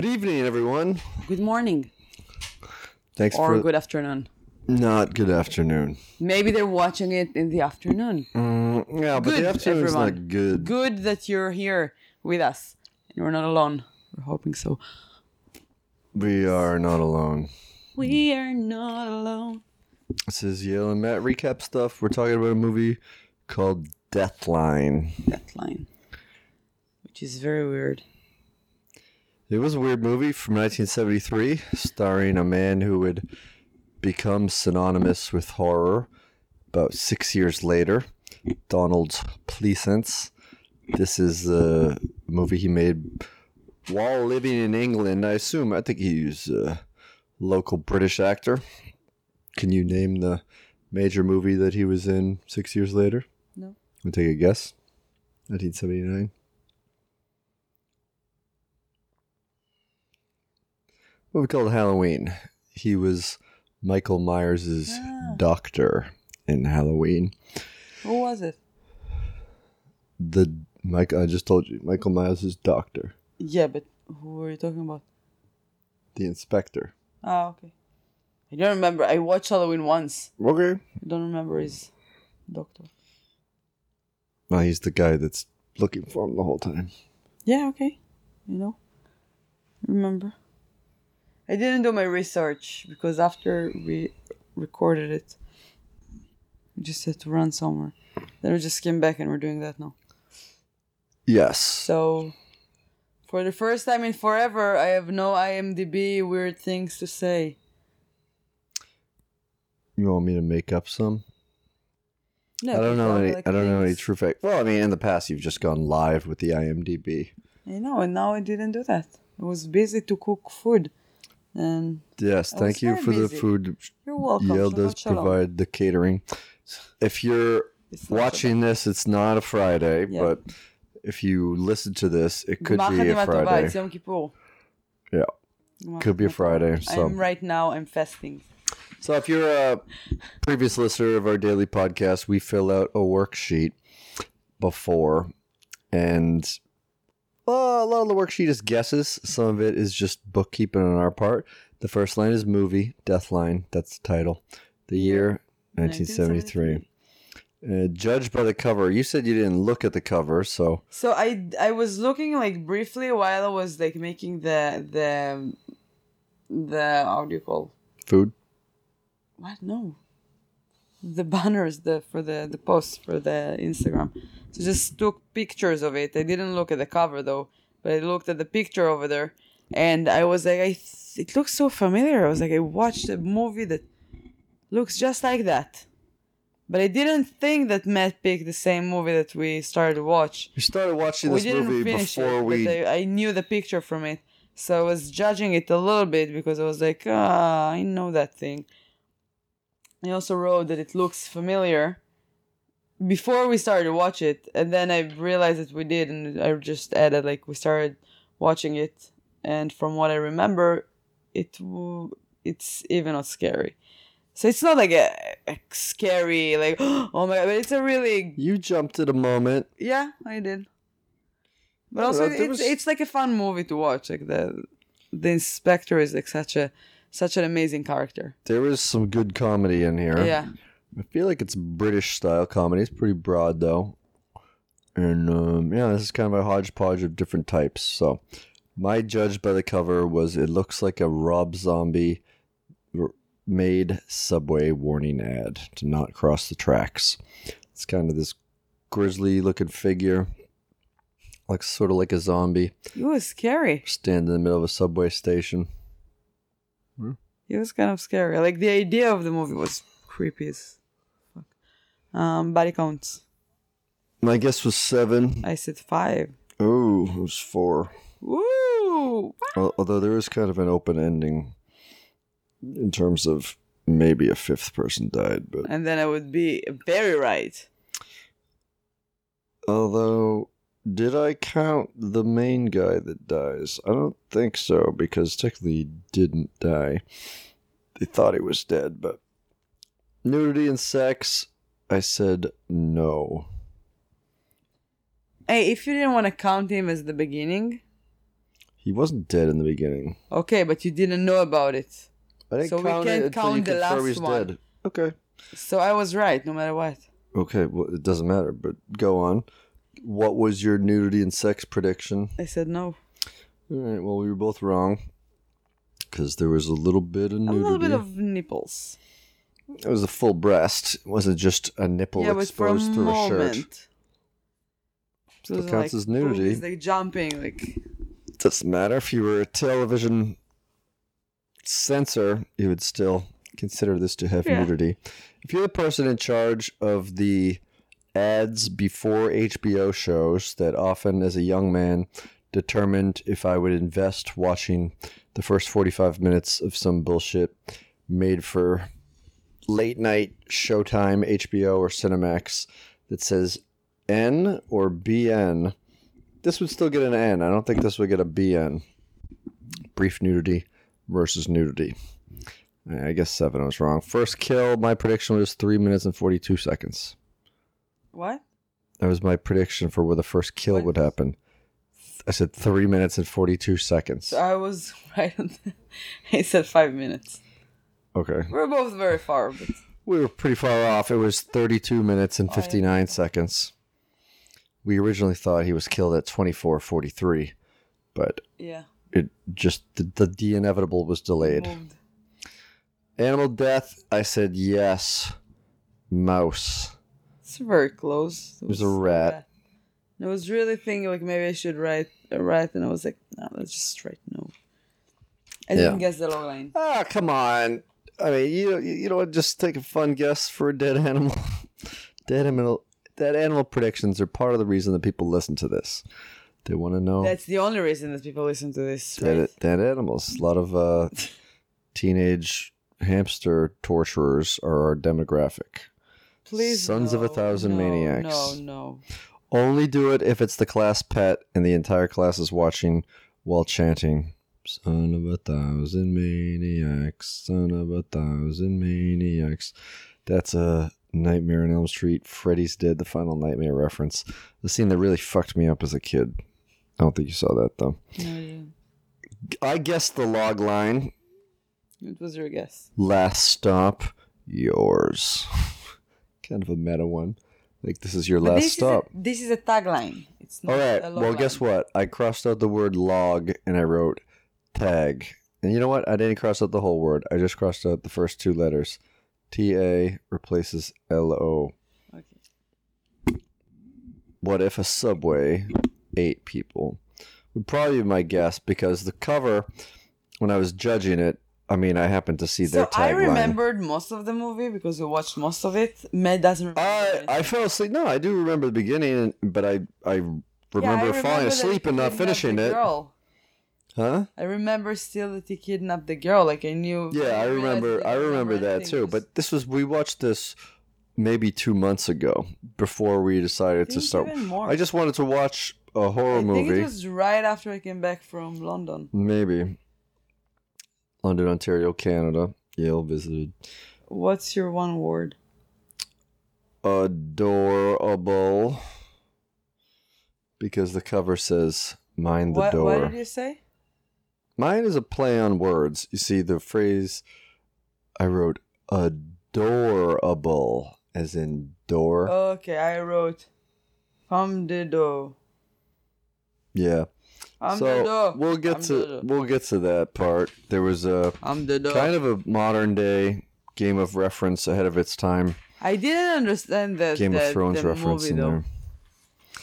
Good evening, everyone. Good morning. Thanks for... Or good afternoon. Not good afternoon. Maybe they're watching it in the afternoon. Yeah, but the afternoon's not good. Good that you're here with us. And we're not alone. We're hoping so. We are not alone. We are not alone. This is Yale and Matt Recap Stuff. We're talking about a movie called Deathline. Deathline. Which is very weird. It was a weird movie from 1973, starring a man who would become synonymous with horror about 6 years later, Donald Pleasence. This is the movie he made while living in England, I assume. I think he's a local British actor. Can you name the major movie that he was in 6 years later? No. I'll take a guess. 1979. What we called Halloween. He was Michael Myers' doctor in Halloween. What was it? I just told you, Michael Myers' doctor. Yeah, but who are you talking about? The inspector. Ah, okay. I don't remember. I watched Halloween once. Okay. I don't remember his doctor. Well, he's the guy that's looking for him the whole time. Yeah, okay. You know. Remember. I didn't do my research because after we recorded it, we just had to run somewhere. Then we just came back and we're doing that now. Yes. So, for the first time in forever, I have no IMDb weird things to say. You want me to make up some? No. I don't know any true fact. Well, I mean, in the past, you've just gone live with the IMDb. I know, and now I didn't do that. I was busy to cook food. And yes, thank you for the food. You're welcome. Yale does provide the catering. If you're watching this, it's not a Friday, but if you listen to this, it could be a Friday. Yeah, could be a Friday. So right now I'm fasting. So if you're a previous listener of our daily podcast, we fill out a worksheet before, and a lot of the worksheet is guesses. Some of it is just bookkeeping on our part. The first line is movie, Deathline. That's the title. The year, 1973. Judged by the cover. You said you didn't look at the cover, so... So I was looking, like, briefly while I was, like, making the how do you call? Food? What? No. The banners for the posts for the Instagram. So just took pictures of it. I didn't look at the cover, though. But I looked at the picture over there. And I was like, it looks so familiar. I was like, I watched a movie that looks just like that. But I didn't think that Matt picked the same movie that we started to watch. We started watching this movie before we... I knew the picture from it. So I was judging it a little bit because I was like, I know that thing. I also wrote that it looks familiar before we started to watch it, and then I realized that we did, and I just added, like, we started watching it, and from what I remember, it's even not scary. So it's not like a scary, like, oh my god, but it's a really... You jumped at a moment. Yeah, I did. But also, it's like a fun movie to watch. Like, the inspector is like such an amazing character. There is some good comedy in here. Yeah. I feel like it's British-style comedy. It's pretty broad, though. And, this is kind of a hodgepodge of different types. So, my judge by the cover was it looks like a Rob Zombie-made subway warning ad to not cross the tracks. It's kind of this grizzly-looking figure. Looks sort of like a zombie. It was scary. Standing in the middle of a subway station. It was kind of scary. Like, the idea of the movie was creepy as... body counts. My guess was 7. I said 5. Oh, it was 4. Ooh! Although there is kind of an open ending in terms of maybe a fifth person died, but... And then I would be very right. Although, did I count the main guy that dies? I don't think so, because technically he didn't die. They thought he was dead, but... Nudity and sex, I said no. Hey, if you didn't want to count him as the beginning... He wasn't dead in the beginning. Okay, but you didn't know about it. I didn't so count we can't it count the last one. Dead. Okay. So I was right, no matter what. Okay, well, it doesn't matter, but go on. What was your nudity and sex prediction? I said no. All right, well, we were both wrong. Because there was a little bit of nudity. A little bit of nipples. It was a full breast. It wasn't just a nipple exposed through a shirt. Still counts as nudity. It's like jumping. Doesn't matter. If you were a television censor, you would still consider this to have nudity. If you're the person in charge of the ads before HBO shows that often, as a young man, determined if I would invest watching the first 45 minutes of some bullshit made for late night Showtime, HBO, or Cinemax that says N or BN. This would still get an N. I don't think this would get a BN. Brief nudity versus nudity. I guess 7 I was wrong. First kill, my prediction was 3 minutes and 42 seconds. What? That was my prediction for where the first kill would happen. I said 3 minutes and 42 seconds. So I was right on that. I said 5 minutes. Okay. We're both very far. But... we were pretty far off. It was 32 minutes and 59 seconds. We originally thought he was killed at 24:43, but it just the inevitable was delayed. Animal death, I said yes. Mouse. It's very close. It was a rat. I was really thinking maybe I should write a rat, and I was like, no, let's just write no. I didn't guess the long line. Oh, come on. I mean, you know what? Just take a fun guess for a dead animal. Dead animal predictions are part of the reason that people listen to this. They want to know. That's the only reason that people listen to this. Dead animals. A lot of... teenage hamster torturers are our demographic. Please, Sons of a Thousand Maniacs. No. Only do it if it's the class pet and the entire class is watching while chanting, Son of a Thousand Maniacs, Son of a Thousand Maniacs. That's a Nightmare on Elm Street, Freddy's Dead, the Final Nightmare reference. The scene that really fucked me up as a kid. I don't think you saw that, though. No, I guessed the log line. What was your guess? Last stop, yours. Kind of a meta one. Like, this is your last stop. This is a tagline. It's not a log line. Guess what? I crossed out the word log and I wrote tag. And you know what? I didn't cross out the whole word. I just crossed out the first 2 letters. T-A replaces L-O. Okay. What if a subway ate people? Would probably be my guess, because the cover, when I was judging it, I mean, I happened to see their tagline. So I remembered most of the movie because we watched most of it. Matt doesn't remember anything. I fell asleep. No, I do remember the beginning, but I remember falling asleep and not finishing it. Girl. Huh? I remember still that he kidnapped the girl. Like, I knew. Yeah, I remember that too. But this was, we watched this maybe 2 months ago before we decided to start. Even more. I just wanted to watch a horror movie. I think it was right after I came back from London. Maybe. London, Ontario, Canada. Yale visited. What's your one word? Adorable. Because the cover says, mind the door. What did you say? Mine is a play on words. You see, the phrase I wrote adorable, as in door. Okay, I wrote femme de door. Yeah. We'll get to that part. There was a kind of a modern day game of reference ahead of its time. I didn't understand that Game of Thrones reference movie, in there.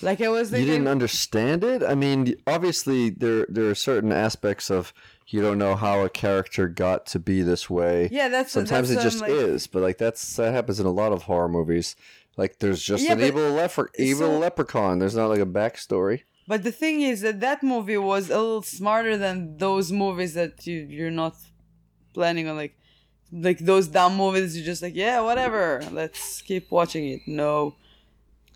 Like, I was thinking, you didn't understand it. I mean, obviously there are certain aspects of, you don't know how a character got to be this way. Yeah, sometimes it just is. But that happens in a lot of horror movies. Like, there's just an evil leprechaun. There's not like a backstory. But the thing is that movie was a little smarter than those movies that you're not planning on, like those dumb movies. You're just like, yeah, whatever, let's keep watching it. No,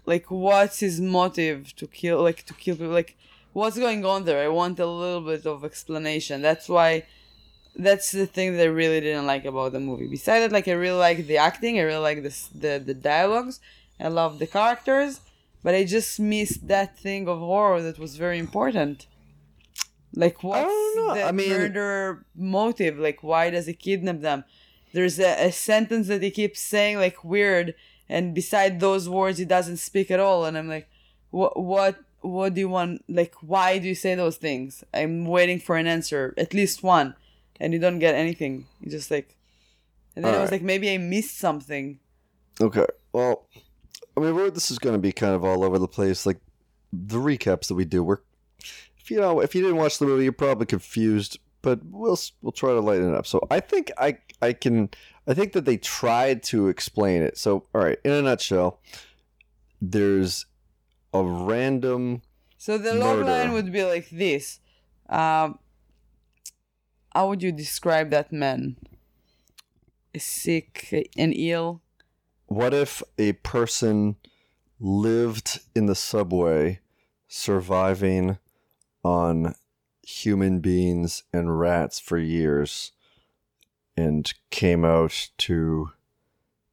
like, what's his motive to kill people? Like, what's going on there? I want a little bit of explanation. That's the thing that I really didn't like about the movie. Besides that, I really like the acting. I really like the dialogues. I love the characters. But I just missed that thing of horror that was very important. Like, what's the murder motive? Like, why does he kidnap them? There's a sentence that he keeps saying, like, weird. And beside those words, he doesn't speak at all. And I'm like, what do you want? Like, why do you say those things? I'm waiting for an answer, at least one. And you don't get anything. You just, like... And then all I was right. Like, maybe I missed something. Okay. Well, I mean, this is going to be kind of all over the place. Like, the recaps that we do, if you didn't watch the movie, you're probably confused, but we'll try to lighten it up. So I think I think that they tried to explain it. So, all right, in a nutshell, there's a random So the log line would be like this. How would you describe that man? A sick, an ill? What if a person lived in the subway surviving on human beings and rats for years and came out to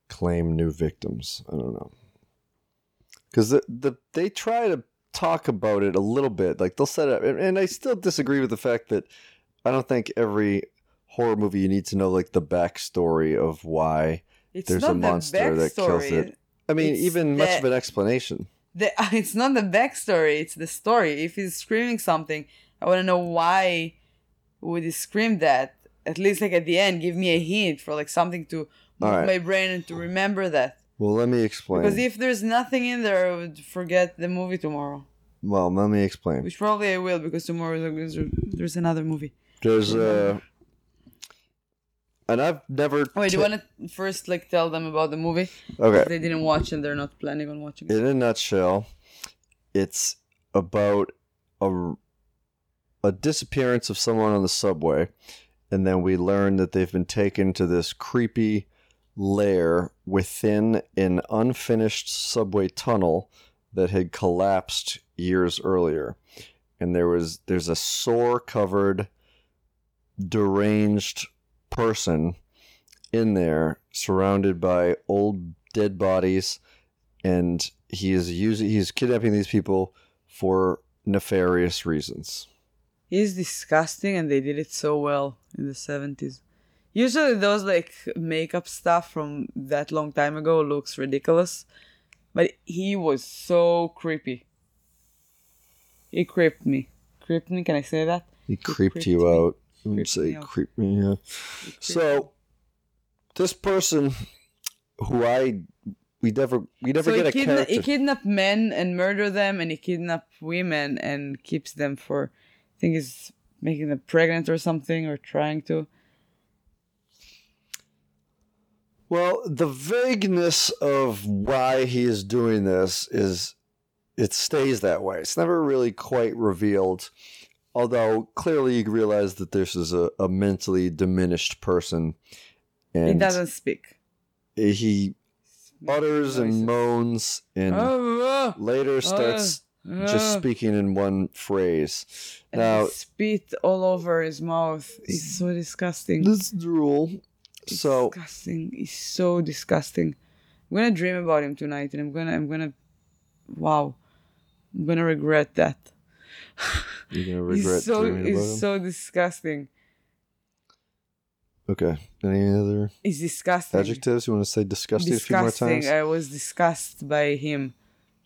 claim new victims? I don't know. Because they try to talk about it a little bit. Like, they'll set up... And I still disagree with the fact that I don't think every horror movie you need to know, like, the backstory of why there's a monster that kills it. I mean, even much of an explanation. It's not the backstory, it's the story. If he's screaming something, I want to know why would he scream that. At least, like, at the end, give me a hint for, like, something to move my brain and to remember that. Well, let me explain. Because if there's nothing in there, I would forget the movie tomorrow. Well, let me explain. Which probably I will, because tomorrow there's another movie. There's a... And I've never... Wait, do you want to first, like, tell them about the movie? Okay. If they didn't watch and they're not planning on watching it. In a nutshell, it's about a disappearance of someone on the subway. And then we learn that they've been taken to this creepy lair within an unfinished subway tunnel that had collapsed years earlier. And there's a sore-covered, deranged... person in there, surrounded by old dead bodies, and he's kidnapping these people for nefarious reasons. He's disgusting, and they did it so well in the 70s. Usually those, like, makeup stuff from that long time ago looks ridiculous, but he was so creepy. He creeped me. Creeped me, can I say that? He creeped you out. Creep me. So this person who we never get a character. He kidnapped men and murder them, and he kidnapped women and keeps them for, I think he's making them pregnant or something, or trying to. Well, the vagueness of why he is doing this is it stays that way. It's never really quite revealed. Although, clearly you realize that this is a mentally diminished person. And he doesn't speak. He mutters and moans and later starts just speaking in one phrase. And now, spit all over his mouth. It's so disgusting. This drool. Disgusting. He's so disgusting. I'm going to dream about him tonight, and I'm going to... Wow. I'm going to regret that. You're gonna regret. He's so disgusting. Okay. Any other? He's disgusting. Adjectives? You want to say disgusting a few more times? I was disgusted by him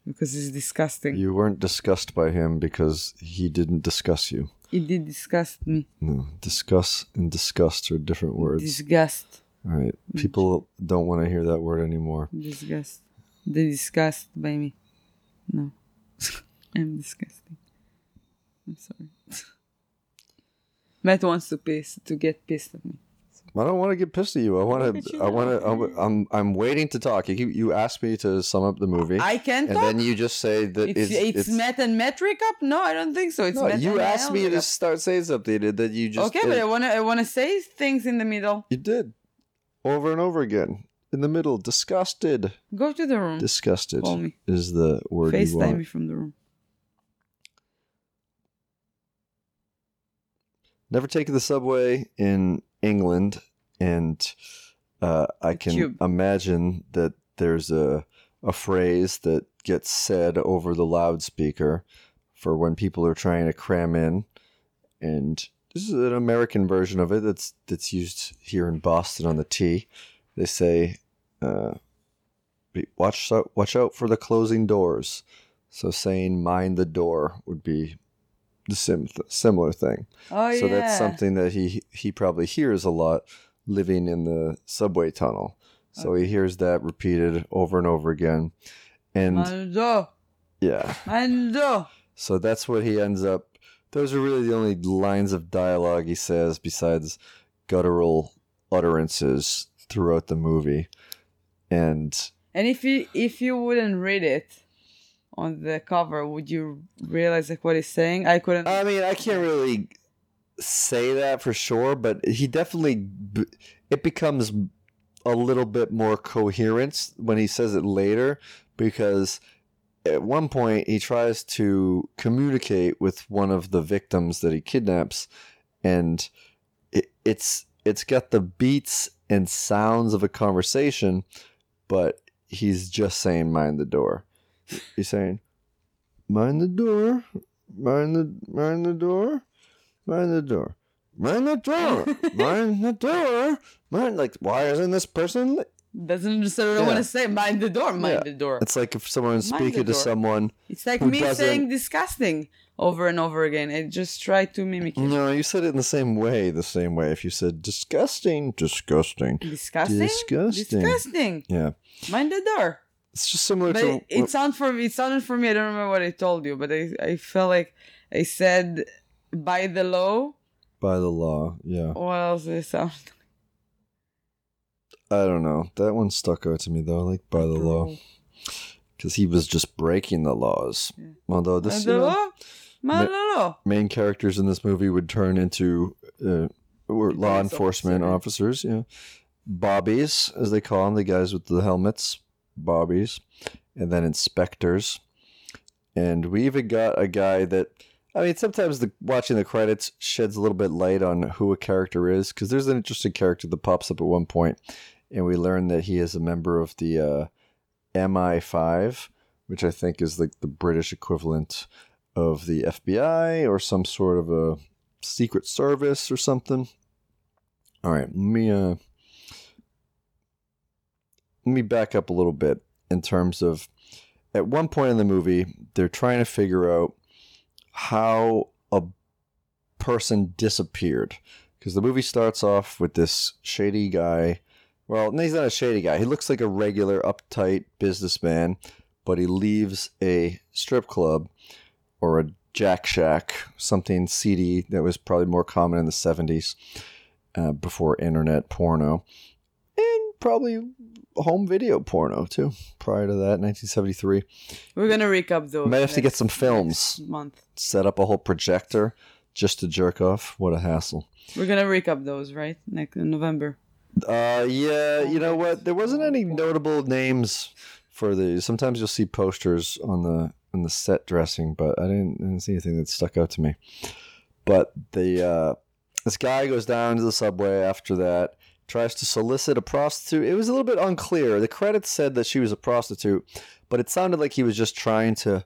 because he's disgusting. You weren't disgusted by him because he didn't discuss you. He did disgust me. No, discuss and disgust are different words. Disgust. All right. People don't want to hear that word anymore. Disgust. They're disgusted by me. No, I'm disgusting. I'm sorry. Matt wants to get pissed at me. I don't want to get pissed at you. I'm waiting to talk. You asked me to sum up the movie. I can't talk. And then you just say that it's Matt and Matt recap? No, I don't think so. You asked me to start saying something that you just did. But I want to say things in the middle. You did. Over and over again. In the middle. Disgusted. Go to the room. Disgusted is the word you want. FaceTime me from the room. Never taken the subway in England, and I can imagine that there's a phrase that gets said over the loudspeaker for when people are trying to cram in, And this is an American version of it that's used here in Boston on the T. They say, watch out for the closing doors. So saying mind the door would be the similar thing. Oh, so yeah. That's something that he probably hears a lot living in the subway tunnel. So he hears that repeated over and over again. And mind the door. Yeah. Mind the door. So that's what he ends up. Those are really the only lines of dialogue he says besides guttural utterances throughout the movie. And if you wouldn't read it on the cover, would you realize like what he's saying? I couldn't. I mean, I can't really say that for sure, but he definitely it becomes a little bit more coherent when he says it later, because at one point he tries to communicate with one of the victims that he kidnaps, and it's got the beats and sounds of a conversation, but he's just saying mind the door. He's saying mind the door, mind the door, mind the door. Mind the door, mind the door, mind, like, why isn't this person? Doesn't necessarily want to say mind the door, mind the door. It's like if someone's speaking to someone. It's like me saying disgusting over and over again. I just try to mimic it. No, you said it in the same way. If you said disgusting. Yeah. Mind the door. It's just similar to... It sounded for me, I don't remember what I told you, but I felt like I said by the law. By the law, yeah. What else did it sound like? I don't know. That one stuck out to me, though, like by the law. Because he was just breaking the laws. Yeah. Although this, main characters in this movie would turn into law enforcement officers. Yeah, bobbies, as they call them, the guys with the helmets, bobbies, and then inspectors. And we even got a guy that... I mean, sometimes watching the credits sheds a little bit light on who a character is, because there's an interesting character that pops up at one point, and we learn that he is a member of the MI5, which I think is like the British equivalent of the FBI or some sort of a secret service or something. All right, let me back up a little bit in terms of, at one point in the movie, they're trying to figure out how a person disappeared, because the movie starts off with this shady guy. Well, he's not a shady guy. He looks like a regular uptight businessman, but he leaves a strip club or a jack shack, something seedy that was probably more common in the 70s before internet porno, and probably home video porno too. Prior to that, 1973. We're gonna recap those. Might have to get some films. Month. Set up a whole projector just to jerk off. What a hassle. We're gonna recap those, right? Next in November. Yeah. You know what? There wasn't any notable names for these. Sometimes you'll see posters on the set dressing, but I didn't see anything that stuck out to me. But the this guy goes down to the subway after that. Tries to solicit a prostitute. It was a little bit unclear. The credits said that she was a prostitute, but it sounded like he was just trying to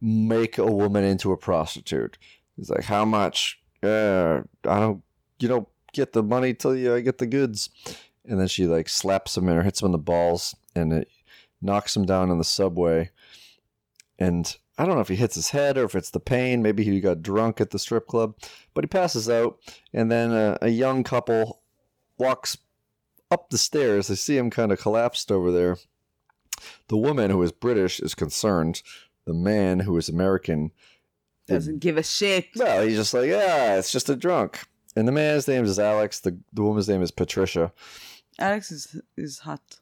make a woman into a prostitute. He's like, how much? You don't get the money till I get the goods. And then she like slaps him or hits him in the balls, and it knocks him down on the subway. And I don't know if he hits his head or if it's the pain. Maybe he got drunk at the strip club, but he passes out. And then a young couple walks up the stairs. They see him kind of collapsed over there. The woman, who is British, is concerned. The man, who is American, doesn't give a shit. Well, he's just like, it's just a drunk. And the man's name is Alex. The woman's name is Patricia. Alex is hot.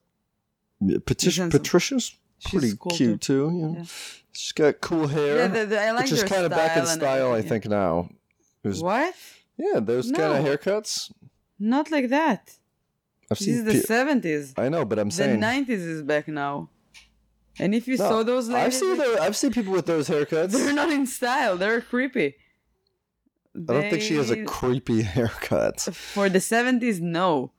Patricia's pretty cute too. You know? Yeah. She's got cool hair, I like, which is kind of back in style, I think, now. What? Yeah, those kind of haircuts. Not like that. This is the 70s. I know, but I'm saying the 90s is back now. And if you saw those ladies, I've seen people with those haircuts. They're not in style. They're creepy. I don't think she has a creepy haircut. For the 70s, no.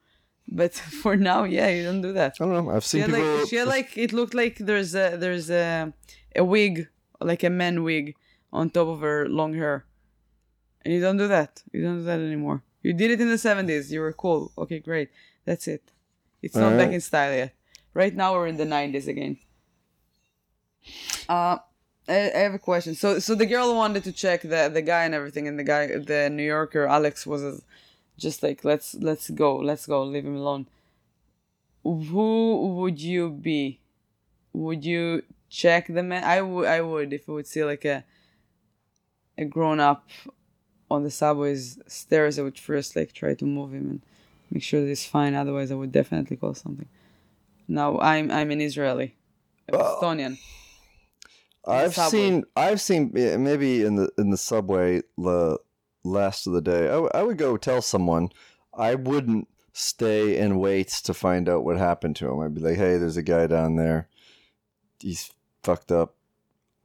But for now, yeah, you don't do that. I don't know. I've seen people. Like, it looked like there's a wig, like a man wig, on top of her long hair. And you don't do that. You don't do that anymore. You did it in the 70s. You were cool. Okay, great. That's it. It's not back in style yet. Right now we're in the 90s again. I have a question. So the girl wanted to check the guy and everything, and the New Yorker Alex was just like, let's go, leave him alone. Who would you be? Would you check the man? I would if I would see like a grown up on the subway's stairs. I would first like try to move him and make sure that he's fine. Otherwise, I would definitely call something. Now I'm an Israeli, Estonian. I've seen maybe in the subway the last of the day. I would go tell someone. I wouldn't stay and wait to find out what happened to him. I'd be like, hey, there's a guy down there. He's fucked up.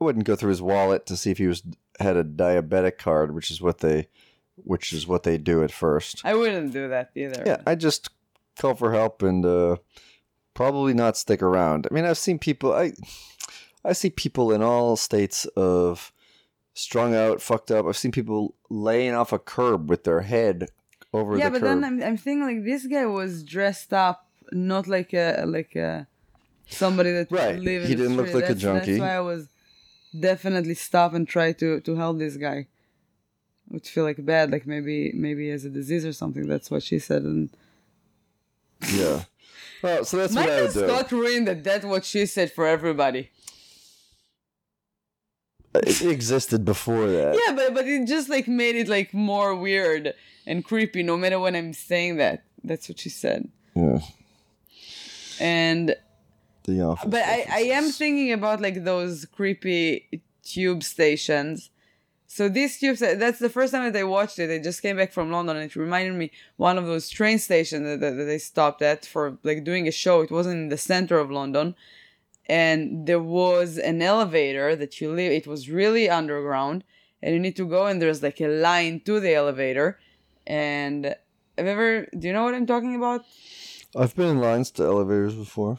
I wouldn't go through his wallet to see if he had a diabetic card, which is what they do at first. I wouldn't do that either. Yeah, I just call for help and probably not stick around. I mean, I've seen people. I see people in all states of strung out, fucked up. I've seen people laying off a curb with their head over the curb. Yeah, but then I'm thinking like this guy was dressed up, not like a somebody that right. Lived in he didn't the look like that's, a junkie. That's why I was definitely stop and try to help this guy. I would feel like bad, like maybe he has a disease or something. That's what she said. And yeah, well, so that's Michael what I would do. Michael Scott ruined that. That's what she said for everybody. It existed before that. Yeah, but it just like made it like more weird and creepy. No matter when I'm saying that, that's what she said. Yeah. And the office. But I am thinking about like those creepy tube stations. So these tubes, that's the first time that I watched it. I just came back from London, and it reminded me one of those train stations that they stopped at for like doing a show. It wasn't in the center of London. And there was an elevator that you leave. It was really underground, and you need to go. And there's like a line to the elevator. And do you know what I'm talking about? I've been in lines to elevators before.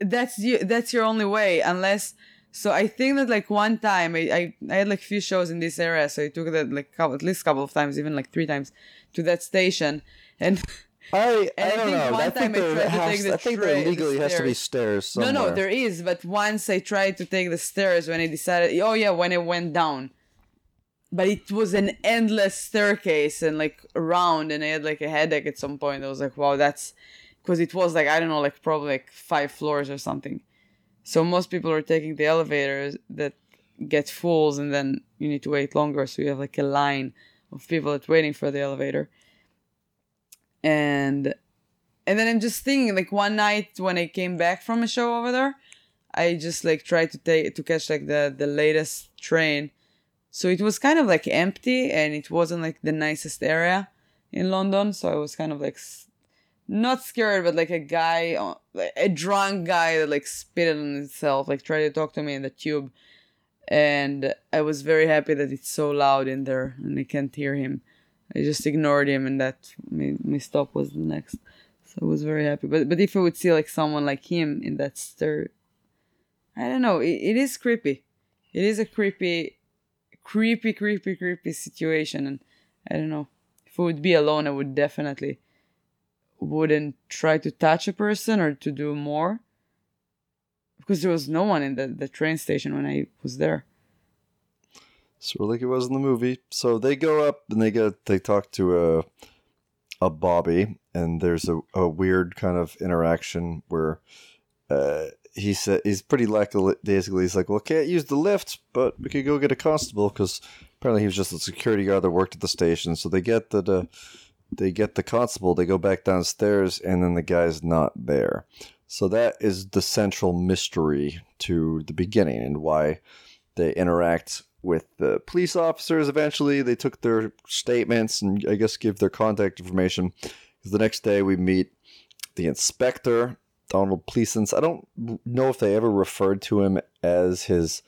That's your only way, unless. So I think that like one time I had like few shows in this area, so I took that like at least a couple of times, even like 3 times, to that station, and. I don't know. I think there legally has to be stairs somewhere. No, there is. But once I tried to take the stairs when I decided... Oh, yeah, when I went down. But it was an endless staircase and, like, around. And I had, like, a headache at some point. I was like, wow, that's... Because it was, like, I don't know, like, probably, like, 5 floors or something. So most people are taking the elevators that get full. And then you need to wait longer. So you have, like, a line of people that are waiting for the elevator. And then I'm just thinking, like, one night when I came back from a show over there, I just, like, tried to catch, like, the latest train. So it was kind of, like, empty, and it wasn't, like, the nicest area in London. So I was kind of, like, not scared, but, like, a drunk guy that, like, spit on himself, like, tried to talk to me in the tube. And I was very happy that it's so loud in there, and I can't hear him. I just ignored him, and that my stop was the next. So I was very happy. But if I would see like someone like him in that stir, I don't know. It is creepy. It is a creepy situation. And I don't know. If I would be alone, I would definitely wouldn't try to touch a person or to do more. Because there was no one in the train station when I was there. Sort of like it was in the movie. So they go up and they talk to a Bobby, and there's a weird kind of interaction where he said he's pretty lackadaisical. He's like, "Well, can't use the lift, but we could go get a constable," because apparently he was just a security guard that worked at the station. So they get the constable. They go back downstairs, and then the guy's not there. So that is the central mystery to the beginning and why they interact with the police officers. Eventually they took their statements and I guess give their contact information. The next day we meet the inspector, Donald Pleasence. I don't know if they ever referred to him as his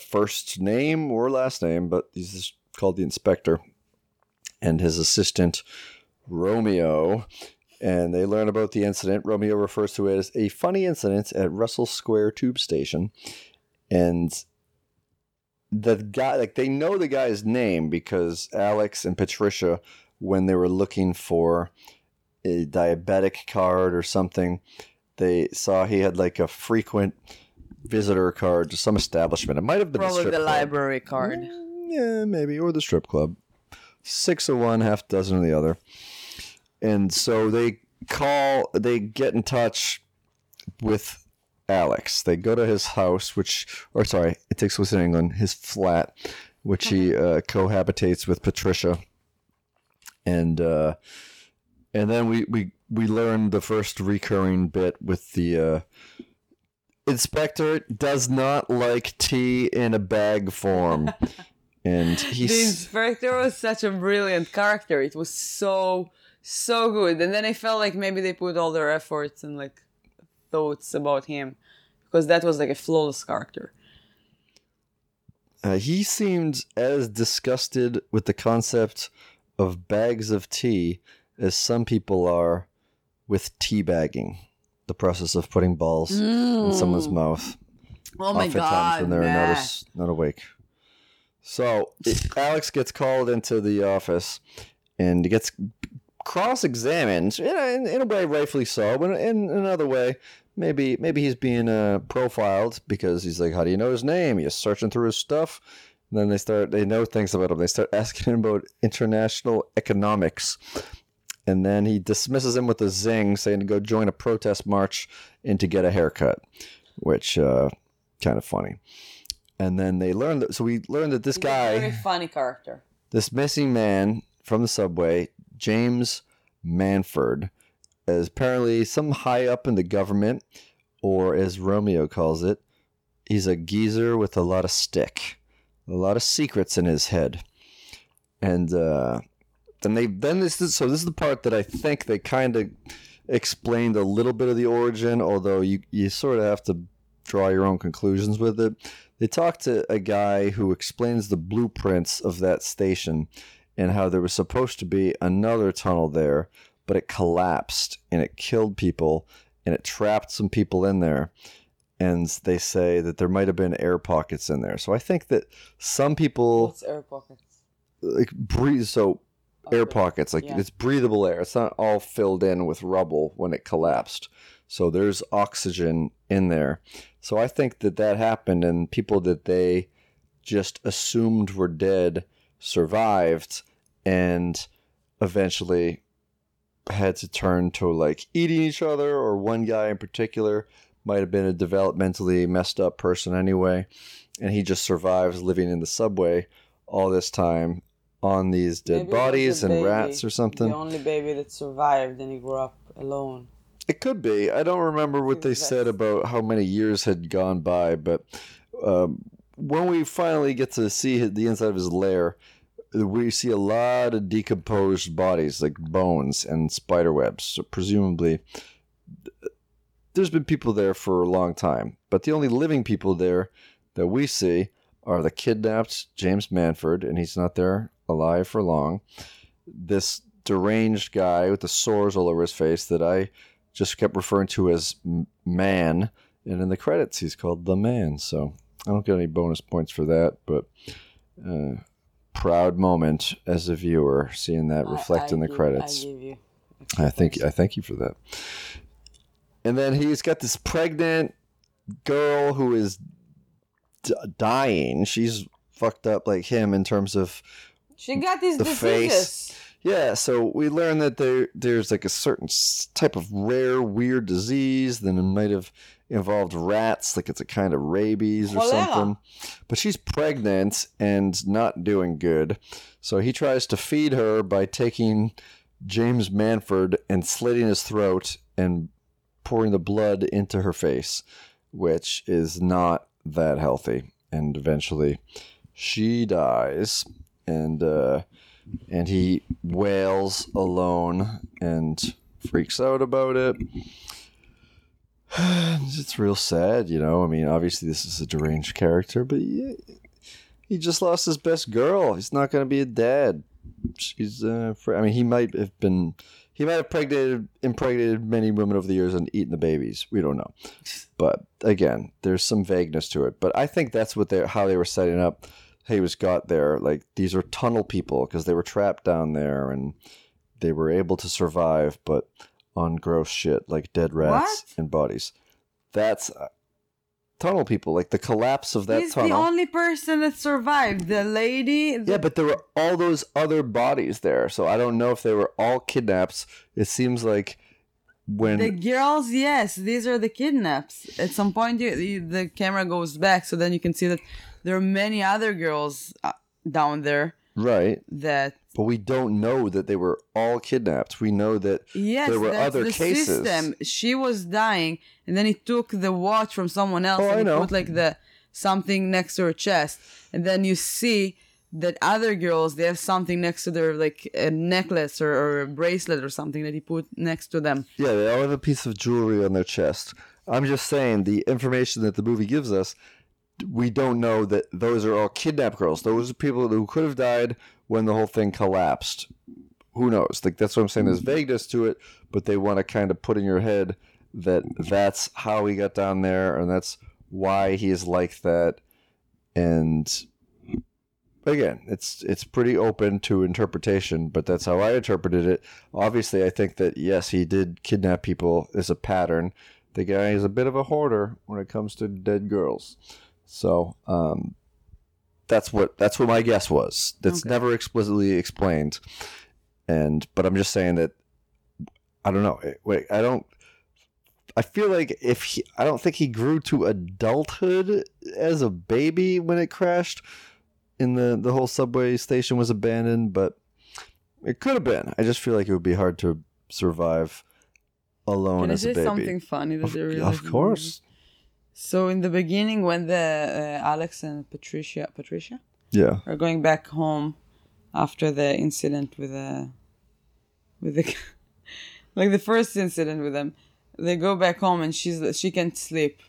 first name or last name, but he's just called the inspector, and his assistant, Romeo. And they learn about the incident. Romeo refers to it as a funny incident at Russell Square Tube Station. And the guy, like, they know the guy's name because Alex and Patricia, when they were looking for a diabetic card or something, they saw he had like a frequent visitor card to some establishment. It might have been probably the library card. Yeah, maybe, or the strip club. Six of one, half dozen of the other. And so they get in touch with Alex. They go to his house, it takes place in England, his flat, which he cohabitates with Patricia. And then we learn the first recurring bit with the inspector does not like tea in a bag form. And the inspector was such a brilliant character. It was so good. And then I felt like maybe they put all their efforts and like thoughts about him, because that was like a flawless character. He seemed as disgusted with the concept of bags of tea as some people are with teabagging, the process of putting balls in someone's mouth. Oh my God! When they're not awake. So Alex gets called into the office and he gets cross-examined in a way, rightfully so, but in another way, maybe he's being profiled, because he's like, how do you know his name? He's searching through his stuff. And then they know things about him. They start asking him about international economics. And then he dismisses him with a zing, saying to go join a protest march and to get a haircut, which kind of funny. And then we learned that this guy, a very funny character, this missing man from the subway, James Manfred, is apparently some high up in the government, or as Romeo calls it, he's a geezer with a lot of stick, a lot of secrets in his head. And this is the part that I think they kind of explained a little bit of the origin, although you sort of have to draw your own conclusions with it. They talked to a guy who explains the blueprints of that station and how there was supposed to be another tunnel there, but it collapsed and it killed people and it trapped some people in there. And they say that there might have been air pockets in there. So I think that some people... What's air pockets? Like breathe. So okay. Air pockets, like it's breathable air. It's not all filled in with rubble when it collapsed. So there's oxygen in there. So I think that happened, and people that they just assumed were dead survived and eventually had to turn to like eating each other, or one guy in particular might have been a developmentally messed up person anyway, and he just survives living in the subway all this time on these dead bodies and rats or something. The only baby that survived, and he grew up alone. It could be. I don't remember what they said about how many years had gone by, but when we finally get to see the inside of his lair, we see a lot of decomposed bodies, like bones and spider webs. So presumably, there's been people there for a long time, but the only living people there that we see are the kidnapped James Manfred, and he's not there alive for long. This deranged guy with the sores all over his face that I just kept referring to as Man, and in the credits he's called The Man, so I don't get any bonus points for that, but proud moment as a viewer seeing that reflect in the credits. I thank you for that. And then he's got this pregnant girl who is dying. She's fucked up like him in terms of she got these diseases. Yeah, so we learn that there's like a certain type of rare, weird disease that might have involved rats, like it's a kind of rabies or something. But she's pregnant and not doing good. So he tries to feed her by taking James Manfred and slitting his throat and pouring the blood into her face, which is not that healthy. And eventually she dies, and he wails alone and freaks out about it. It's real sad, you know. I mean, obviously this is a deranged character, but he just lost his best girl. He's not going to be a dad. She's, he might have impregnated many women over the years and eaten the babies. We don't know. But again, there's some vagueness to it. But I think that's how they were setting up he was got there, like these are tunnel people because they were trapped down there and they were able to survive, but on gross shit like dead rats and bodies. That's tunnel people, like the collapse of that tunnel. He's the only person that survived, the lady. Yeah, but there were all those other bodies there, so I don't know if they were all kidnaps. It seems like when the girls, yes, these are the kidnaps. At some point, the camera goes back, so then you can see that there are many other girls down there. Right. But we don't know that they were all kidnapped. We know that there were other cases. Yes, the system. She was dying, and then he took the watch from someone else and put like the something next to her chest. And then you see that other girls, they have something next to their, like a necklace or a bracelet or something that he put next to them. Yeah, they all have a piece of jewelry on their chest. I'm just saying the information that the movie gives us, we don't know that those are all kidnapped girls. Those are people who could have died when the whole thing collapsed. Who knows? Like, that's what I'm saying. There's vagueness to it, but they want to kind of put in your head that that's how he got down there and that's why he is like that. And again, it's pretty open to interpretation, but that's how I interpreted it. Obviously, I think that, yes, he did kidnap people as a pattern. The guy is a bit of a hoarder when it comes to dead girls. So that's what my guess was. That's okay. Never explicitly explained, but I'm just saying that I don't know. Wait, I don't. I feel like I don't think he grew to adulthood as a baby when it crashed, and the whole subway station was abandoned. But it could have been. I just feel like it would be hard to survive alone as a baby. And is something funny that they realized? Of course. So in the beginning, when the Alex and Patricia, yeah, are going back home after the incident with the like the first incident with them, they go back home and she can't sleep,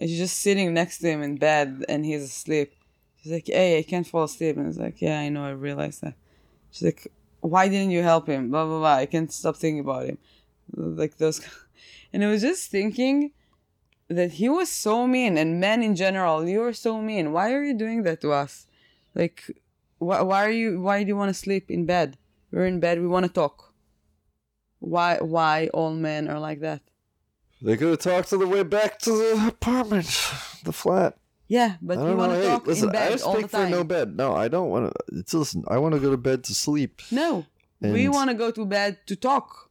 and she's just sitting next to him in bed and he's asleep. She's like, "Hey, I can't fall asleep," and he's like, "Yeah, I know, I realized that." She's like, "Why didn't you help him?" Blah blah blah. I can't stop thinking about him, like those, and I was just thinking that he was so mean, and men in general, you are so mean. Why are you doing that to us? Like, why do you want to sleep in bed? We're in bed, we want to talk. Why all men are like that? They could have talked on the way back to the apartment, the flat. Yeah, but you want to talk in bed all the time. I speak for no bed. No, I don't want to. Listen, I want to go to bed to sleep. No, we want to go to bed to talk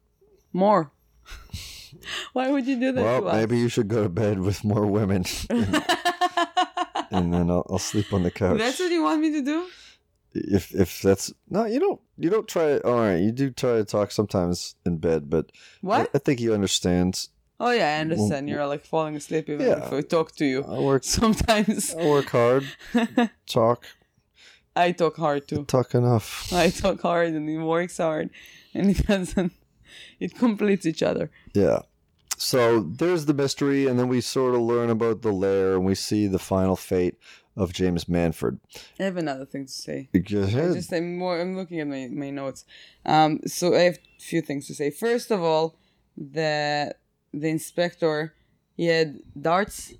more. Why would you do that to us? Well, maybe you should go to bed with more women. And then I'll sleep on the couch. That's what you want me to do? If that's... No, you don't try... All right, you do try to talk sometimes in bed, but... What? I think you understand. Oh, yeah, I understand. You're like falling asleep even if I talk to you. I work hard. Talk. I talk hard, too. Talk enough. I talk hard, and he works hard, and he doesn't... It completes each other. Yeah. So there's the mystery, and then we sort of learn about the lair, and we see the final fate of James Manfred. I have another thing to say. I'm looking at my notes. So I have a few things to say. First of all, the inspector, he had darts?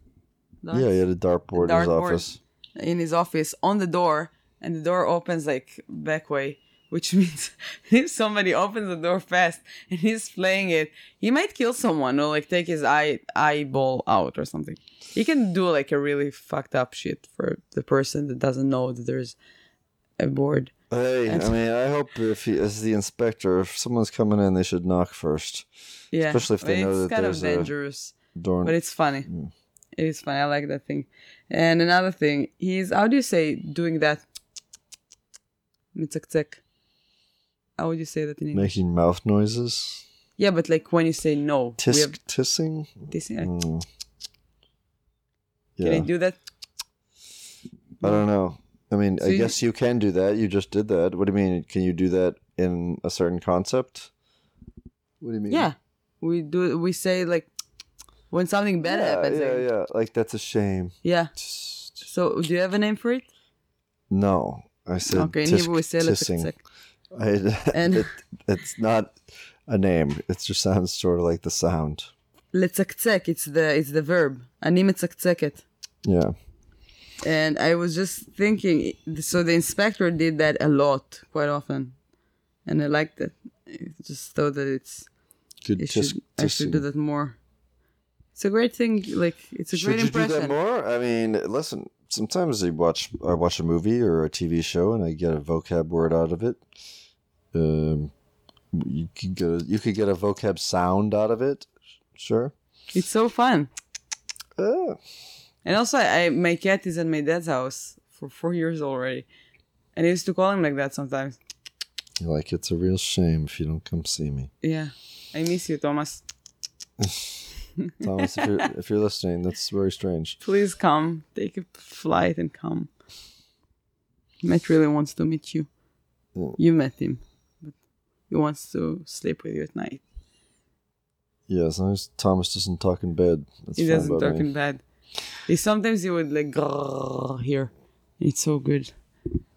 Yeah, he had a dartboard in his office on the door, and the door opens like back way. Which means if somebody opens the door fast and he's playing it, he might kill someone or like take his eyeball out or something. He can do like a really fucked up shit for the person that doesn't know that there's a board. Hey, I mean, I hope as the inspector, if someone's coming in, they should knock first. Yeah, especially if they know that there's a... It's kind of dangerous, but it's funny. Mm. It is funny. I like that thing. And another thing, he's, how do you say doing that? Mitzakzek. How would you say that in English? Making mouth noises? Yeah, but like when you say no. Tissing? Tissing. Mm. Yeah. Can I do that? I don't know. I mean, so I guess you can do that. You just did that. What do you mean? Can you do that in a certain concept? What do you mean? Yeah. We do. We say like when something bad happens. Yeah. Like that's a shame. Yeah. So do you have a name for it? No. I said tissing. It's not a name. It just sounds sort of like the sound. Letzakzek. It's the verb. Ani metzakzeket. Yeah. And I was just thinking, so the inspector did that a lot, quite often. And I liked it. I just thought that I should do that more. It's a great thing. Like, it's a great impression. Should you do that more? I mean, listen, sometimes I watch a movie or a TV show and I get a vocab word out of it. You could get a vocab sound out of it. Sure. It's so fun. And also, my cat is at my dad's house for 4 years already. And I used to call him like that sometimes. Like, it's a real shame if you don't come see me. Yeah. I miss you, Thomas. Thomas, if you're listening, that's very strange. Please come. Take a flight and come. Matt really wants to meet you. Yeah. You met him. But he wants to sleep with you at night. Yeah, as long as Thomas doesn't talk in bed. He doesn't talk in bed. Sometimes he would like grrr here. It's so good.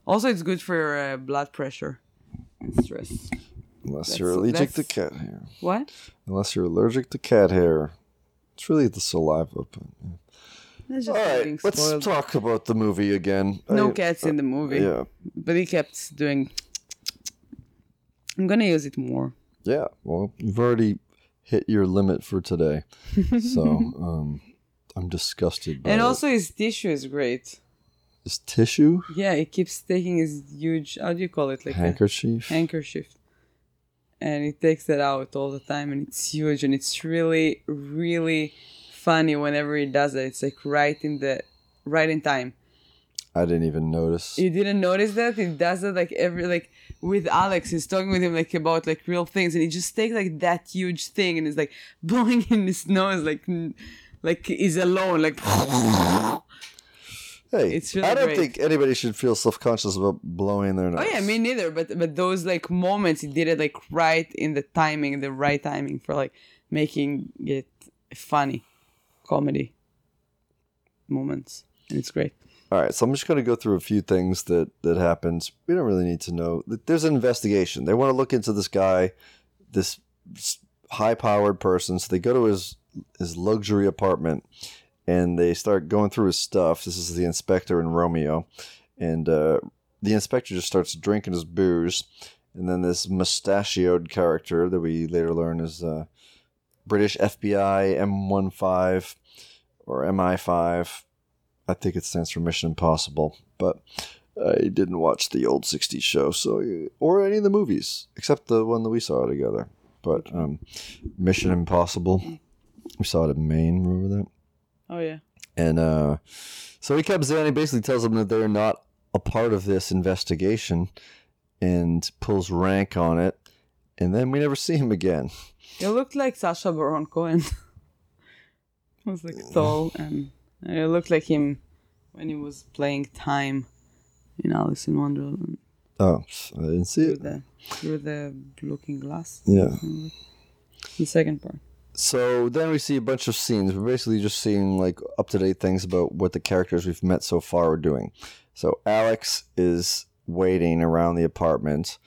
Also, it's good for your blood pressure and stress. Unless you're allergic to cat hair. What? Unless you're allergic to cat hair. It's really the saliva. But... All right, let's talk about the movie again. No cats in the movie. Yeah. But he kept doing... I'm going to use it more. Yeah, well, you've already hit your limit for today. So, I'm disgusted by it. And also his tissue is great. His tissue? Yeah, he keeps taking his huge... How do you call it? Like handkerchief? Handkerchief. And he takes that out all the time, and it's huge, and it's really, really funny whenever he does it. It's like right in time. I didn't even notice. You didn't notice that? He does it like with Alex. He's talking with him like about like real things, and he just takes like that huge thing and is like blowing in his nose like he's alone, like. Hey, really I don't think anybody should feel self-conscious about blowing their nose. Oh yeah, me neither. But those like moments, he did it like right in the right timing for like making it funny, comedy moments, and it's great. All right, so I'm just going to go through a few things that happens. We don't really need to know. There's an investigation. They want to look into this guy, this high-powered person. So they go to his luxury apartment. And they start going through his stuff. This is the inspector and Romeo. And the inspector just starts drinking his booze. And then this mustachioed character that we later learn is British FBI M15 or MI5. I think it stands for Mission Impossible. But I didn't watch the old 60s show or any of the movies, except the one that we saw together. But Mission Impossible. We saw it in Maine, remember that? Oh, yeah. And so he comes in and he basically tells them that they're not a part of this investigation and pulls rank on it. And then we never see him again. He looked like Sacha Baron Cohen. He was like tall and it looked like him when he was playing Time in Alice in Wonderland. Oh, I didn't see it. Through the looking glass. Yeah. The second part. So then we see a bunch of scenes. We're basically just seeing like up-to-date things about what the characters we've met so far are doing. So Alex is waiting around the apartment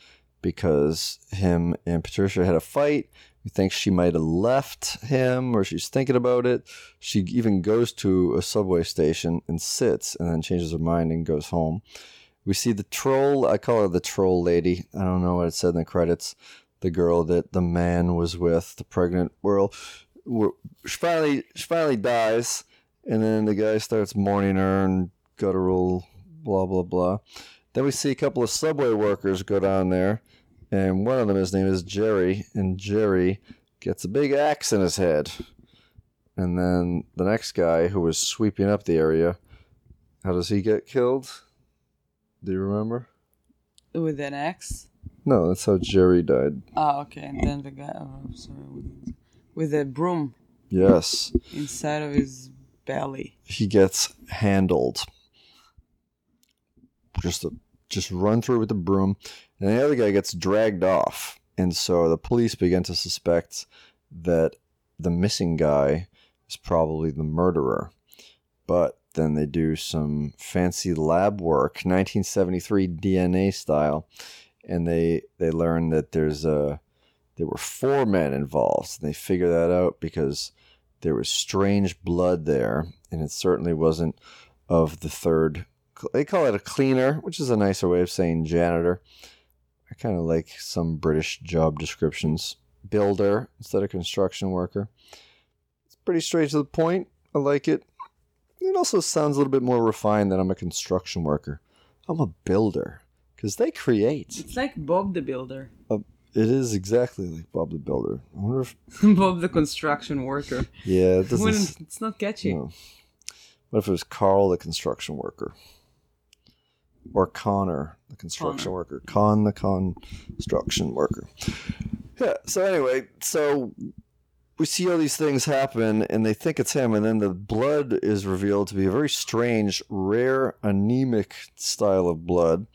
because him and Patricia had a fight. We think she might have left him or she's thinking about it. She even goes to a subway station and sits and then changes her mind and goes home. We see the troll. I call her the troll lady. I don't know what it said in the credits. The girl that the man was with, the pregnant girl, she finally dies, and then the guy starts mourning her and guttural blah blah blah. Then we see a couple of subway workers go down there, and one of them, his name is Jerry, and Jerry gets a big axe in his head. And then the next guy who was sweeping up the area, how does he get killed? Do you remember? With an axe? No, that's how Jerry died. Oh, okay. And then the guy, with a broom. Yes. Inside of his belly. He gets handled. Just run through with the broom. And the other guy gets dragged off. And so the police begin to suspect that the missing guy is probably the murderer. But then they do some fancy lab work, 1973 DNA style. And they learn that there were four men involved. And they figure that out because there was strange blood there. And it certainly wasn't of the third. They call it a cleaner, which is a nicer way of saying janitor. I kind of like some British job descriptions. Builder instead of construction worker. It's pretty straight to the point. I like it. It also sounds a little bit more refined than I'm a construction worker. I'm a builder. Because they create. It's like Bob the Builder. It is exactly like Bob the Builder. I wonder if... Bob the Construction Worker. Yeah, it doesn't... It's not catchy. You know. What if it was Carl the Construction Worker? Or Connor the Construction Worker. Con the Construction Worker. Yeah, so anyway, so... We see all these things happen, and they think it's him, and then the blood is revealed to be a very strange, rare, anemic style of blood.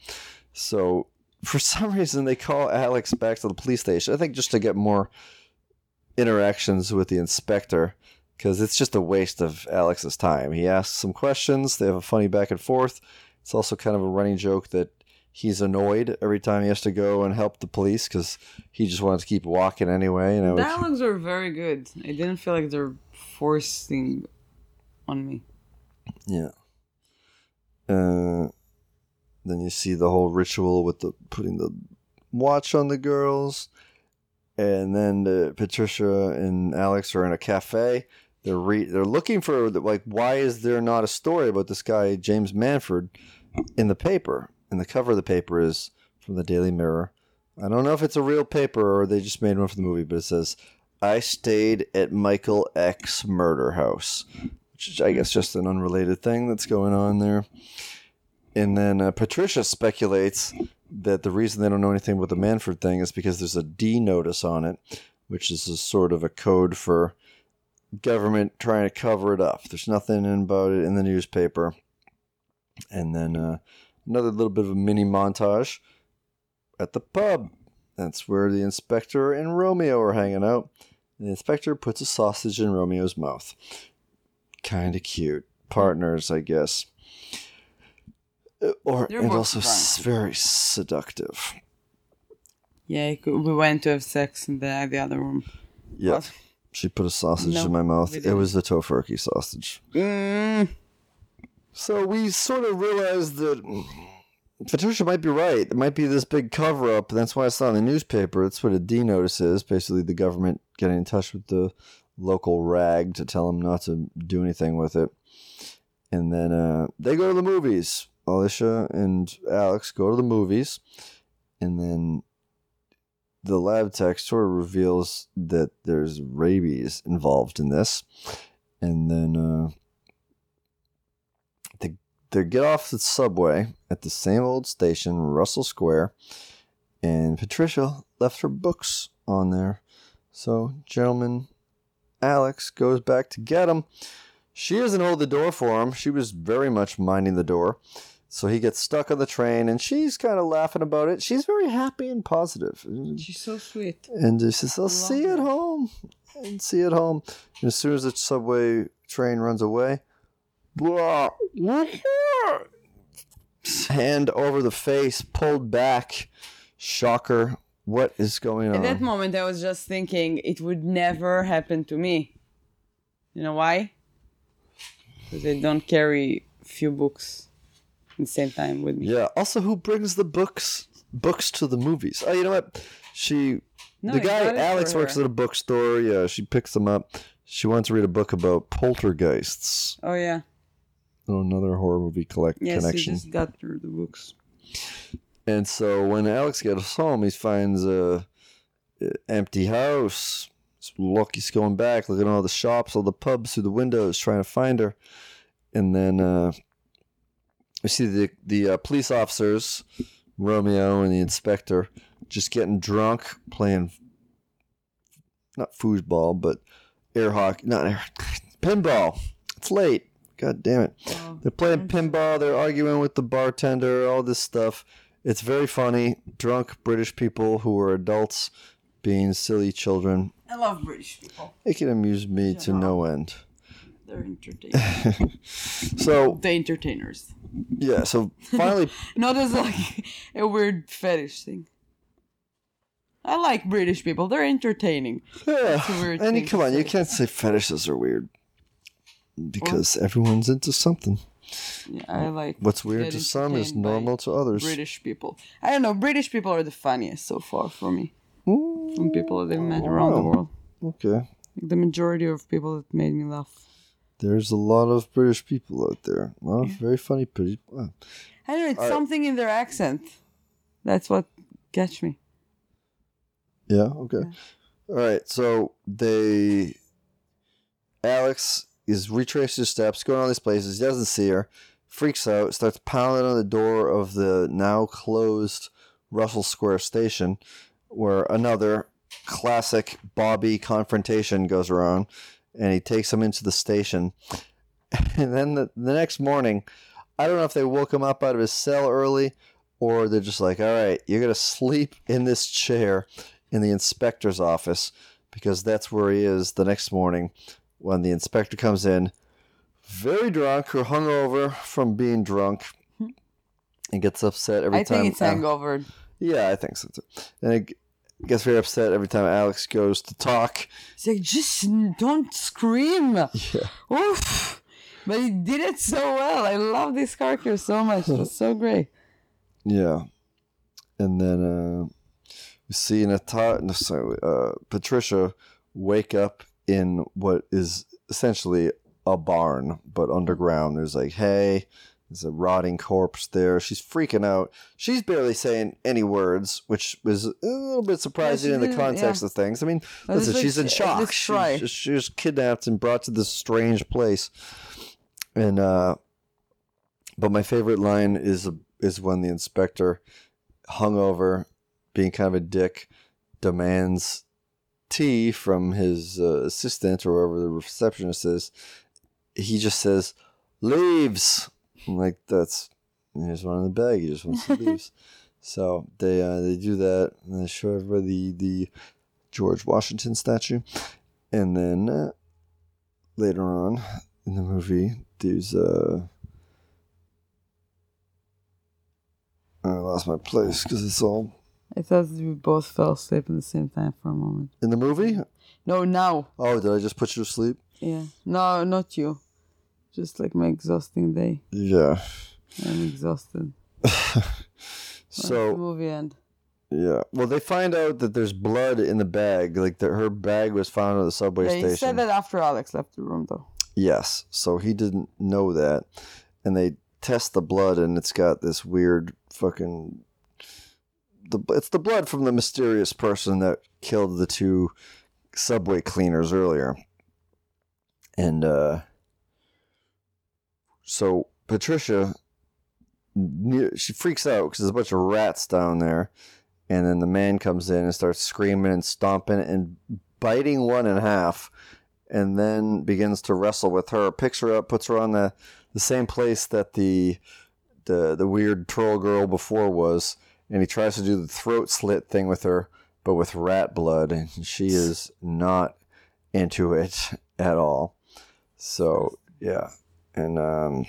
So, for some reason, they call Alex back to the police station, I think just to get more interactions with the inspector, because it's just a waste of Alex's time. He asks some questions, they have a funny back and forth. It's also kind of a running joke that he's annoyed every time he has to go and help the police because he just wanted to keep walking anyway. You know, the dialogues are very good. I didn't feel like they're forcing on me. Yeah. Then you see the whole ritual with the putting the watch on the girls. And then Patricia and Alex are in a cafe. They're looking for, like, why is there not a story about this guy, James Manfred, in the paper? And the cover of the paper is from the Daily Mirror. I don't know if it's a real paper or they just made one for the movie, but it says, I stayed at Michael X Murder House, which is, I guess, just an unrelated thing that's going on there. And then Patricia speculates that the reason they don't know anything about the Manfred thing is because there's a D notice on it, which is a sort of a code for government trying to cover it up. There's nothing about it in the newspaper. And then... another little bit of a mini montage at the pub. That's where the inspector and Romeo are hanging out. The inspector puts a sausage in Romeo's mouth. Kind of cute. Partners, I guess. And also very seductive. Yeah, we went to have sex in the other room. Yeah, what? She put a sausage in my mouth. It was the tofurkey sausage. So we sort of realized that Patricia might be right. It might be this big cover-up, and that's why it's not in the newspaper. That's what a D notice is, basically the government getting in touch with the local rag to tell them not to do anything with it. And then they go to the movies. Alicia and Alex go to the movies, and then the lab tech sort of reveals that there's rabies involved in this. And then... They get off the subway at the same old station, Russell Square, and Patricia left her books on there. So, gentleman Alex goes back to get him. She doesn't hold the door for him. She was very much minding the door. So he gets stuck on the train, and she's kind of laughing about it. She's very happy and positive. She's so sweet. And she says, I'll see you at home. And see you at home. And as soon as the subway train runs away, blah, hand over the face, pulled back. Shocker. What is going on? At that moment, I was just thinking it would never happen to me. You know why? Because I don't carry few books at the same time with me. Yeah. Also, who brings the books to the movies? Oh, you know what? The guy, Alex, works at a bookstore. Yeah, she picks them up. She wants to read a book about poltergeists. Oh, yeah. Another horror movie connection. Yes, he just got through the books. And so when Alex gets home, he finds a empty house. Look, he's going back, looking at all the shops, all the pubs through the windows, trying to find her. And then we see the police officers, Romeo and the inspector, just getting drunk, playing not foosball, but air hockey. Pinball. It's late. God damn it. Oh, they're playing pinball. They're arguing with the bartender, all this stuff. It's very funny. Drunk British people who are adults being silly children. I love British people. It can amuse me to no end. They're entertaining. The entertainers. Yeah, so finally... Not as like a weird fetish thing. I like British people. They're entertaining. Yeah. Come on, you can't say fetishes are weird. Because everyone's into something. I like. What's weird to some is normal to others. British people. I don't know. British people are the funniest so far for me. Ooh, from people that I've met around the world. Okay. Like the majority of people that made me laugh. There's a lot of British people out there. A lot of very funny British people. I don't know. It's all something in their accent. That's what gets me. Yeah. Okay. Yeah. All right. So Alex is retracing his steps, going all these places. He doesn't see her, freaks out, starts pounding on the door of the now closed Russell Square Station, where another classic Bobby confrontation goes around, and he takes him into the station. And then the next morning, I don't know if they woke him up out of his cell early, or they're just like, all right, you're going to sleep in this chair in the inspector's office, because that's where he is the next morning. When the inspector comes in, very drunk or hungover from being drunk, and gets upset every time. I think it's hungover. Yeah, I think so too. And it gets very upset every time Alex goes to talk. He's like, just don't scream. Yeah. Oof. But he did it so well. I love this character so much. It was so great. Yeah. And then we see Patricia wake up in what is essentially a barn, but underground. There's like hay, there's a rotting corpse there. She's freaking out. She's barely saying any words, which was a little bit surprising in the context of things. I mean, listen, she's in shock. She was kidnapped and brought to this strange place. And but my favorite line is when the inspector, hungover, being kind of a dick, demands tea from his assistant or whoever the receptionist is. He just says, leaves. I'm like, that's, here's one in the bag. He just wants some leaves. So they do that, and they show everybody the George Washington statue. And then later on in the movie, there's I lost my place because it's all. I thought we both fell asleep at the same time for a moment. In the movie? No, now. Oh, did I just put you to sleep? Yeah. No, not you. Just like my exhausting day. Yeah. I'm exhausted. So. The movie end. Yeah. Well, they find out that there's blood in the bag. Like her bag was found at the subway station. They said that after Alex left the room, though. Yes. So he didn't know that. And they test the blood, and it's got this weird fucking. It's the blood from the mysterious person that killed the two subway cleaners earlier. And so Patricia, she freaks out because there's a bunch of rats down there. And then the man comes in and starts screaming and stomping and biting one in half. And then begins to wrestle with her, picks her up, puts her on the same place that the weird troll girl before was. And he tries to do the throat slit thing with her, but with rat blood, and she is not into it at all. So yeah, and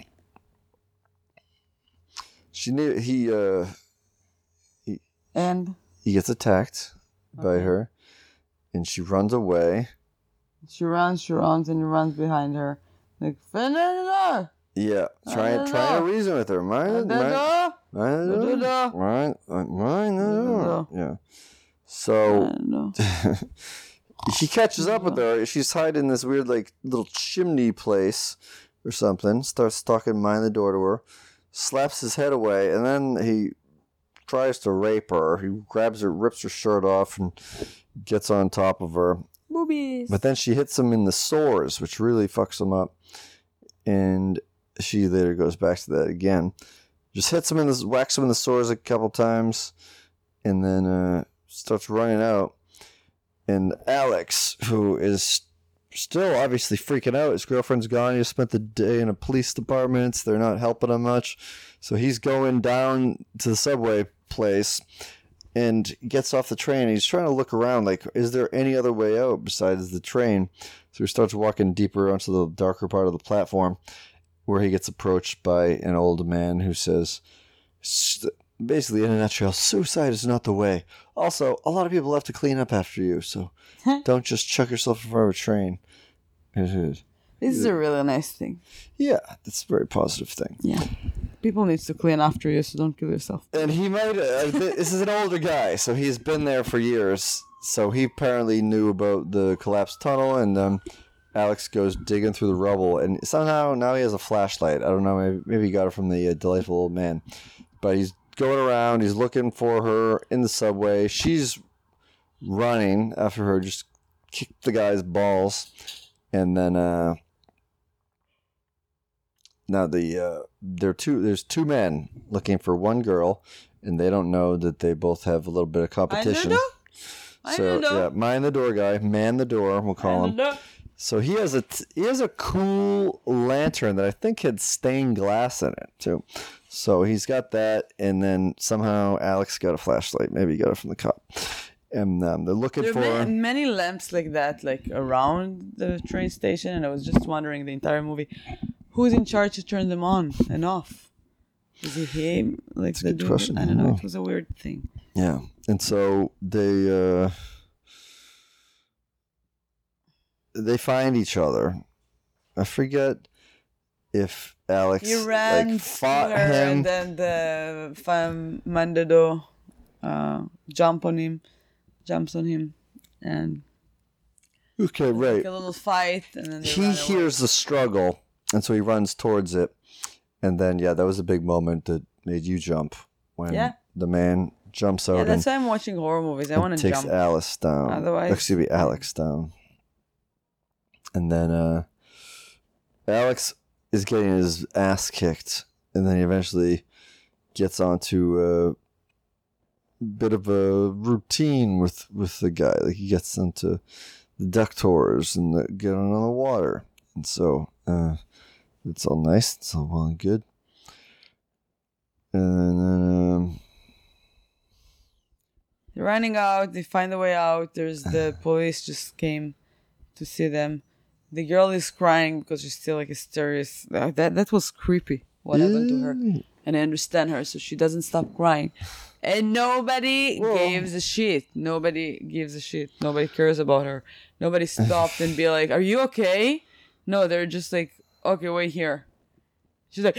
he gets attacked by her, and she runs away. She runs, and he runs behind her, like Fernando. Yeah, trying to reason with her. Yeah. So she catches up with her. She's hiding in this weird like little chimney place or something. Starts talking behind the door to her. Slaps his head away, and then he tries to rape her. He grabs her, rips her shirt off, and gets on top of her. Boobies. But then she hits him in the sores, which really fucks him up. And she later goes back to that again. Just whacks him in the sores a couple times, and then starts running out. And Alex, who is still obviously freaking out, his girlfriend's gone. He spent the day in a police department. So they're not helping him much, so he's going down to the subway place and gets off the train. He's trying to look around, like, is there any other way out besides the train? So he starts walking deeper onto the darker part of the platform, where he gets approached by an old man who says, basically in a nutshell, suicide is not the way. Also, a lot of people have to clean up after you, so don't just chuck yourself in front of a train. This is a really nice thing. Yeah, it's a very positive thing. Yeah. People need to clean after you, so don't kill yourself. And he might... this is an older guy, so he's been there for years. So he apparently knew about the collapsed tunnel, and Alex goes digging through the rubble. And somehow now he has a flashlight. I don't know, maybe he got it from the delightful old man. But he's going around, he's looking for her in the subway. She's running after her, just kicked the guy's balls. And then... Now there's two men looking for one girl, and they don't know that they both have a little bit of competition. I don't know. Yeah, mind the door guy, man the door, we'll call him. So he has a cool lantern that I think had stained glass in it too. So he's got that, and then somehow Alex got a flashlight. Maybe he got it from the cop. And they're looking for... There are many lamps like that, like around the train station, and I was just wondering the entire movie, who's in charge to turn them on and off? Is it him? Like the dude? Question. I don't know. It was a weird thing. Yeah. And so they find each other. I forget if Alex fought him. And then the Mandado jumps on him and... Okay, right. Like a little fight. And then he hears the struggle. And so he runs towards it. And then, yeah, that was a big moment that made you jump when the man jumps out. Yeah, that's why I'm watching horror movies. I want to jump. Takes Alice down. Otherwise... Excuse me, Alex down. And then Alex is getting his ass kicked. And then he eventually gets onto a bit of a routine with the guy. Like he gets into the ductors and get on the water. And so... it's all nice. It's all well and good. And then... They're running out. They find a way out. There's the police just came to see them. The girl is crying because she's still like hysterious. That was creepy. What happened to her? And I understand her, so she doesn't stop crying. And nobody gives a shit. Nobody gives a shit. Nobody cares about her. Nobody stopped and be like, are you okay? No, they're just like... Okay, wait here. She's like,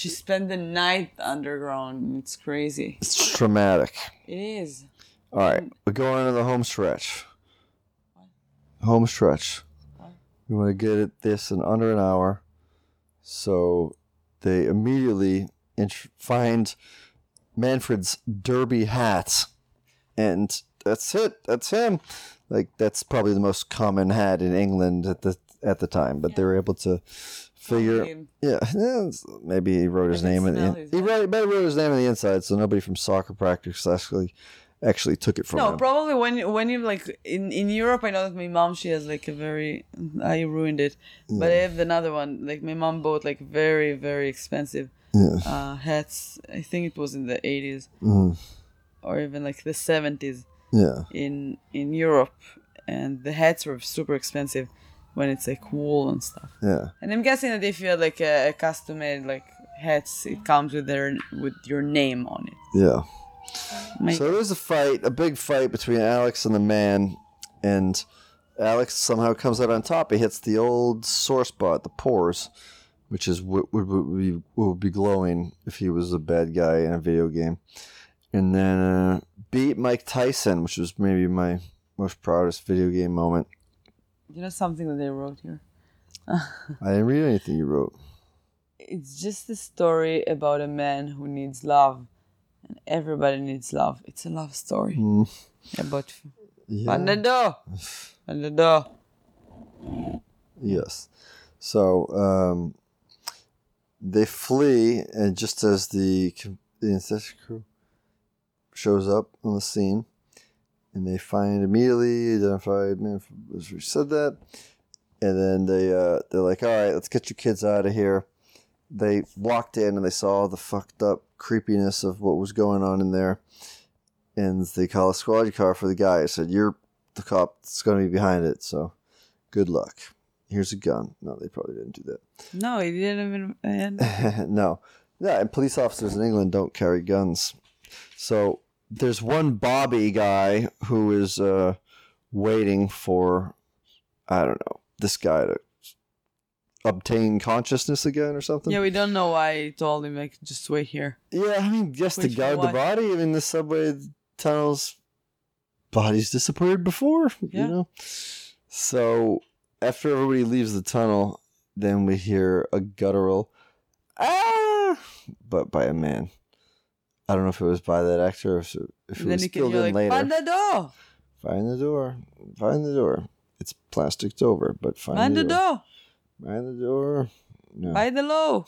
she spent the night underground. It's crazy. It's traumatic. It is. All right, we're going to the home stretch. Home stretch. We want to get at this in under an hour. So they immediately find Manfred's derby hat. And that's it. That's him. Like, that's probably the most common hat in England at the time, but they were able to figure... maybe he wrote his name in the inside. He wrote his name on the inside, so nobody from soccer practice actually took it from him. No, probably when you, like, in Europe, I know that my mom, she has, like, a very... I ruined it, but I have another one. Like, my mom bought, like, very, very expensive hats. I think it was in the 80s or even, like, the 70s. Yeah. In Europe, and the hats were super expensive when it's like wool and stuff. Yeah. And I'm guessing that if you had like a custom made like hats, it comes with your name on it. Yeah. So there was a big fight between Alex and the man, and Alex somehow comes out on top. He hits the old sore spot, the pores, which is what would be glowing if he was a bad guy in a video game. And then beat Mike Tyson, which was maybe my most proudest video game moment. You know something that they wrote here? I didn't read anything you wrote. It's just a story about a man who needs love. And everybody needs love. It's a love story. About Pandado. Yes. So they flee, and just as the ancestral crew shows up on the scene, and they find immediately identified man as we said that, and then they're like, all right, let's get you kids out of here. They walked in and they saw the fucked up creepiness of what was going on in there, and they call a squad car for the guy. I said, you're the cop that's going to be behind it, so good luck. Here's a gun. No, they probably didn't do that. No, he didn't even. No, and police officers in England don't carry guns. So there's one Bobby guy who is waiting for I don't know, this guy to obtain consciousness again or something. Yeah, we don't know why he told him, like, just wait here. Yeah, I mean, yes, to guard the body. I mean, the subway tunnels, bodies disappeared before, you know? So after everybody leaves the tunnel, then we hear a guttural, ah, but by a man. I don't know if it was by that actor or if it was killed in later. Find the door. Find the door. Find the door. It's plasticked over, but find the door. Find the door. No. Find the low.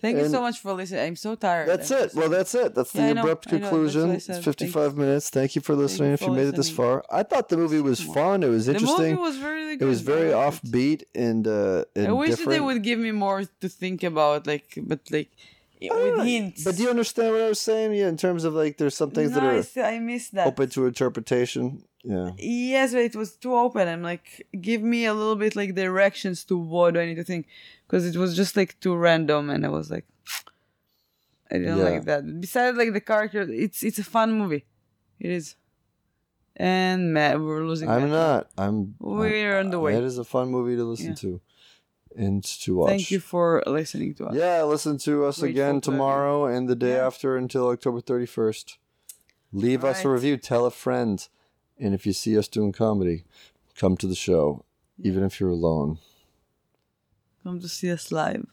Thank you so much for listening. I'm so tired. That's it. Well, that's it. That's the abrupt conclusion. It's 55 minutes. Thank you for listening. If you made it this far. I thought the movie was fun. It was interesting. The movie was really good. It was very offbeat and I wish different. That they would give me more to think about, with hints. But do you understand what I was saying? Yeah, in terms of, there's some things that are I miss that. Open to interpretation. Yeah. Yes, but it was too open. I'm like, give me a little bit, directions to what do I need to think. Because it was just, too random. And I was like, I didn't like that. Besides, the character, it's a fun movie. It is. And Matt, we're losing I'm Matt. Not. I'm. We're on the way. It is a fun movie to listen to. And to watch. Thank you for listening to us. Yeah, listen to us again tomorrow and the day after until October 31st. Leave us a review. Tell a friend. And if you see us doing comedy, come to the show, even if you're alone. Come to see us live.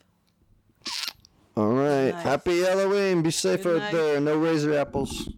All right. Nice. Happy Halloween. Be safe out there. No razor apples.